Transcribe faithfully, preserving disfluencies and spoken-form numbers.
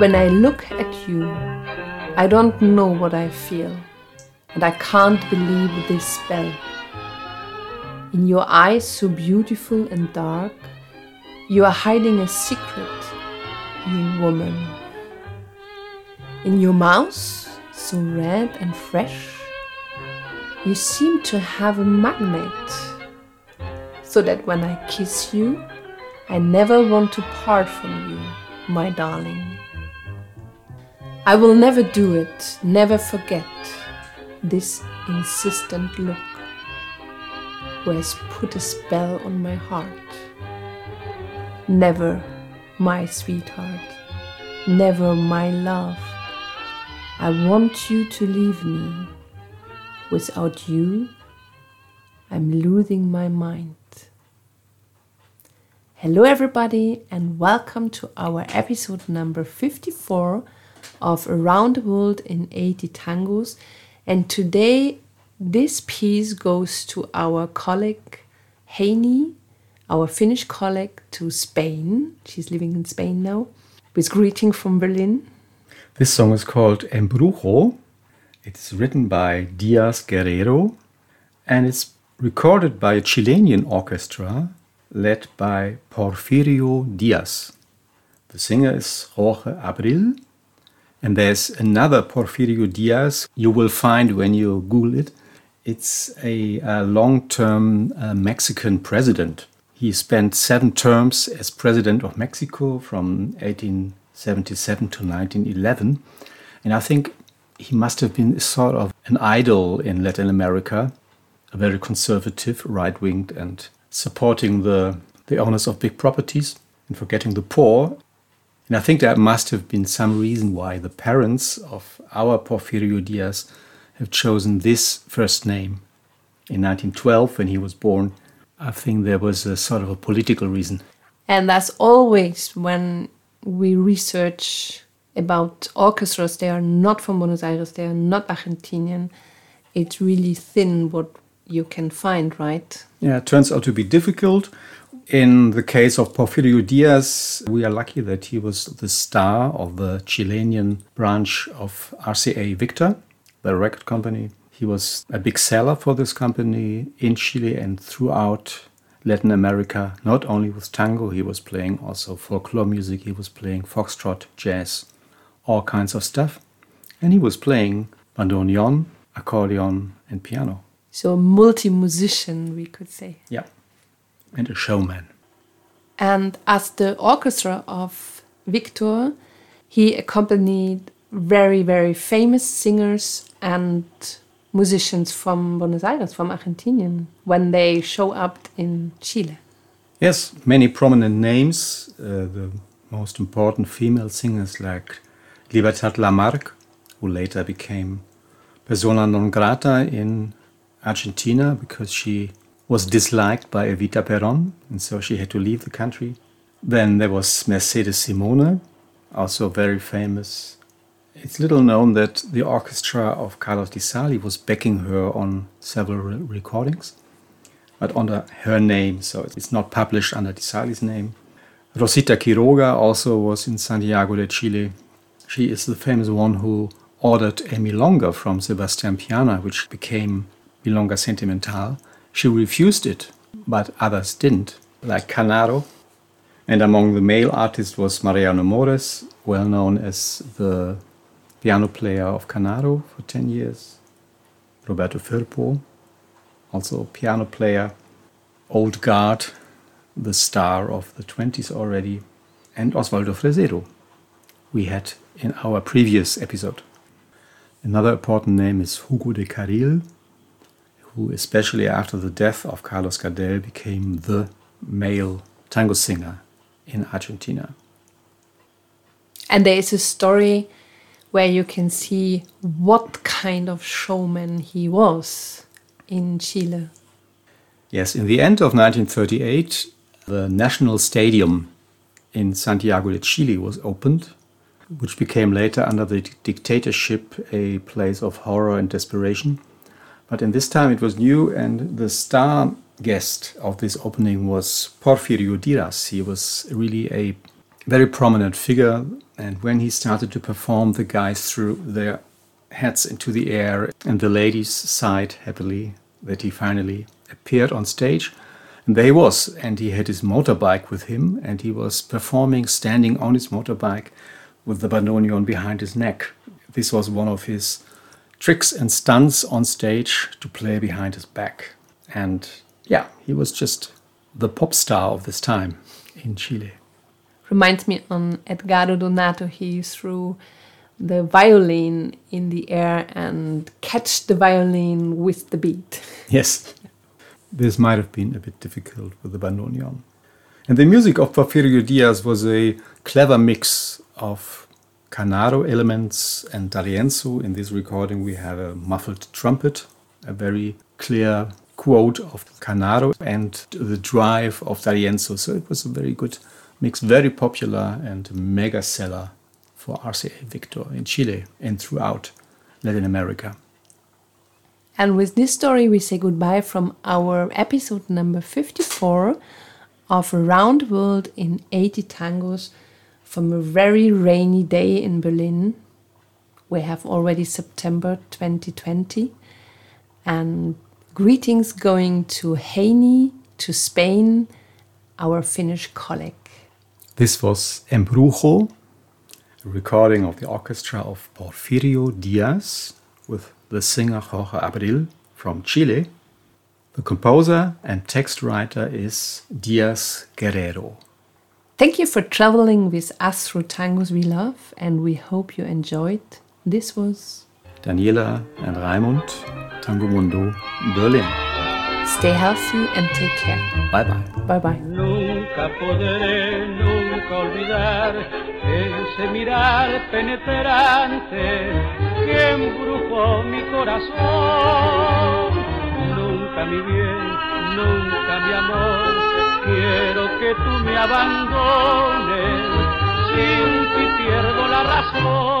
When I look at you, I don't know what I feel, and I can't believe this spell. In your eyes so beautiful and dark, you are hiding a secret, you woman. In your mouth, so red and fresh, you seem to have a magnet, so that when I kiss you, I never want to part from you, my darling. I will never do it, never forget this insistent look, who has put a spell on my heart. Never, my sweetheart, never, my love. I want you to leave me. Without you, I'm losing my mind. Hello everybody and welcome to our episode number fifty-four of Around the World in eighty Tangos, and today this piece goes to our colleague Heini, our Finnish colleague to Spain. She's living in Spain now, with greeting from Berlin. This song is called Embrujo. It's written by Diaz Guerrero, and it's recorded by a Chilean orchestra led by Porfirio Diaz. The singer is Jorge Abril, and there's another Porfirio Diaz you will find when you Google it. It's a, a long-term uh, Mexican president. He spent seven terms as president of Mexico from eighteen seventy-seven to nineteen eleven, and I think he must have been sort of an idol in Latin America, a very conservative, right-winged, and supporting the, the owners of big properties and forgetting the poor. And I think that must have been some reason why the parents of our Porfirio Diaz have chosen this first name. In nineteen twelve, when he was born, I think there was a sort of a political reason. And that's always when we research about orchestras, they are not from Buenos Aires, they are not Argentinian. It's really thin what you can find, right? Yeah, it turns out to be difficult. In the case of Porfirio Diaz, we are lucky that he was the star of the Chilean branch of R C A Victor, the record company. He was a big seller for this company in Chile and throughout Latin America, not only with tango, he was playing also folklore music, he was playing foxtrot, jazz, all kinds of stuff. And he was playing bandoneon, accordion, and piano. So a multi-musician, we could say. Yeah, and a showman. And as the orchestra of Victor, he accompanied very, very famous singers and musicians from Buenos Aires, from Argentina, when they show up in Chile. Yes, many prominent names. Uh, the most important female singers like Libertad Lamarque, who later became persona non grata in Argentina because she was disliked by Evita Perón, and so she had to leave the country. Then there was Mercedes Simone, also very famous. It's little known that the orchestra of Carlos Di Sarli was backing her on several recordings, but under her name, so it's not published under Di Sarli's name. Rosita Quiroga also was in Santiago de Chile. She is the famous one who ordered a milonga from Sebastián Piana, which became Milonga Sentimental. She refused it, but others didn't, like Canaro. And among the male artists was Mariano Mores, well known as the piano player of Canaro for ten years. Roberto Firpo, also piano player. Old guard, the star of the twenties already. And Osvaldo Fresedo, we had in our previous episode. Another important name is Hugo de Caril, who especially after the death of Carlos Gardel became the male tango singer in Argentina. And there is a story where you can see what kind of showman he was in Chile. Yes, in the end of nineteen thirty-eight, the National Stadium in Santiago de Chile was opened, which became later, under the dictatorship, a place of horror and desperation. But in this time it was new, and the star guest of this opening was Porfirio Diaz. He was really a very prominent figure, and when he started to perform, the guys threw their heads into the air, and the ladies sighed happily that he finally appeared on stage. And there he was, and he had his motorbike with him, and he was performing standing on his motorbike with the bandoneon behind his neck. This was one of his tricks and stunts on stage, to play behind his back. And yeah, he was just the pop star of this time in Chile. Reminds me on Edgardo Donato, he threw the violin in the air and catch the violin with the beat. Yes, this might have been a bit difficult with the bandoneon. And the music of Porfirio Diaz was a clever mix of Canaro elements and D'Arienzo. In this recording we have a muffled trumpet, a very clear quote of Canaro, and the drive of D'Arienzo. So it was a very good mix, very popular and mega seller for R C A Victor in Chile and throughout Latin America. And with this story we say goodbye from our episode number fifty-four of Around the World in eighty Tangos, from a very rainy day in Berlin. We have already September twenty twenty, and greetings going to Heini, to Spain, our Finnish colleague. This was Embrujo, a recording of the orchestra of Porfirio Diaz with the singer Jorge Abril from Chile. The composer and text writer is Diaz Guerrero. Thank you for traveling with us through tangos we love, and we hope you enjoyed. This was Daniela and Raimund, Tango Mundo, Berlin. Stay healthy and take care. Bye-bye. Bye-bye. Nunca podré, nunca olvidar ese mirar penetrante que embrujó mi corazón. Nunca mi bien, nunca mi amor. Quiero que tú me abandones, sin ti pierdo la razón.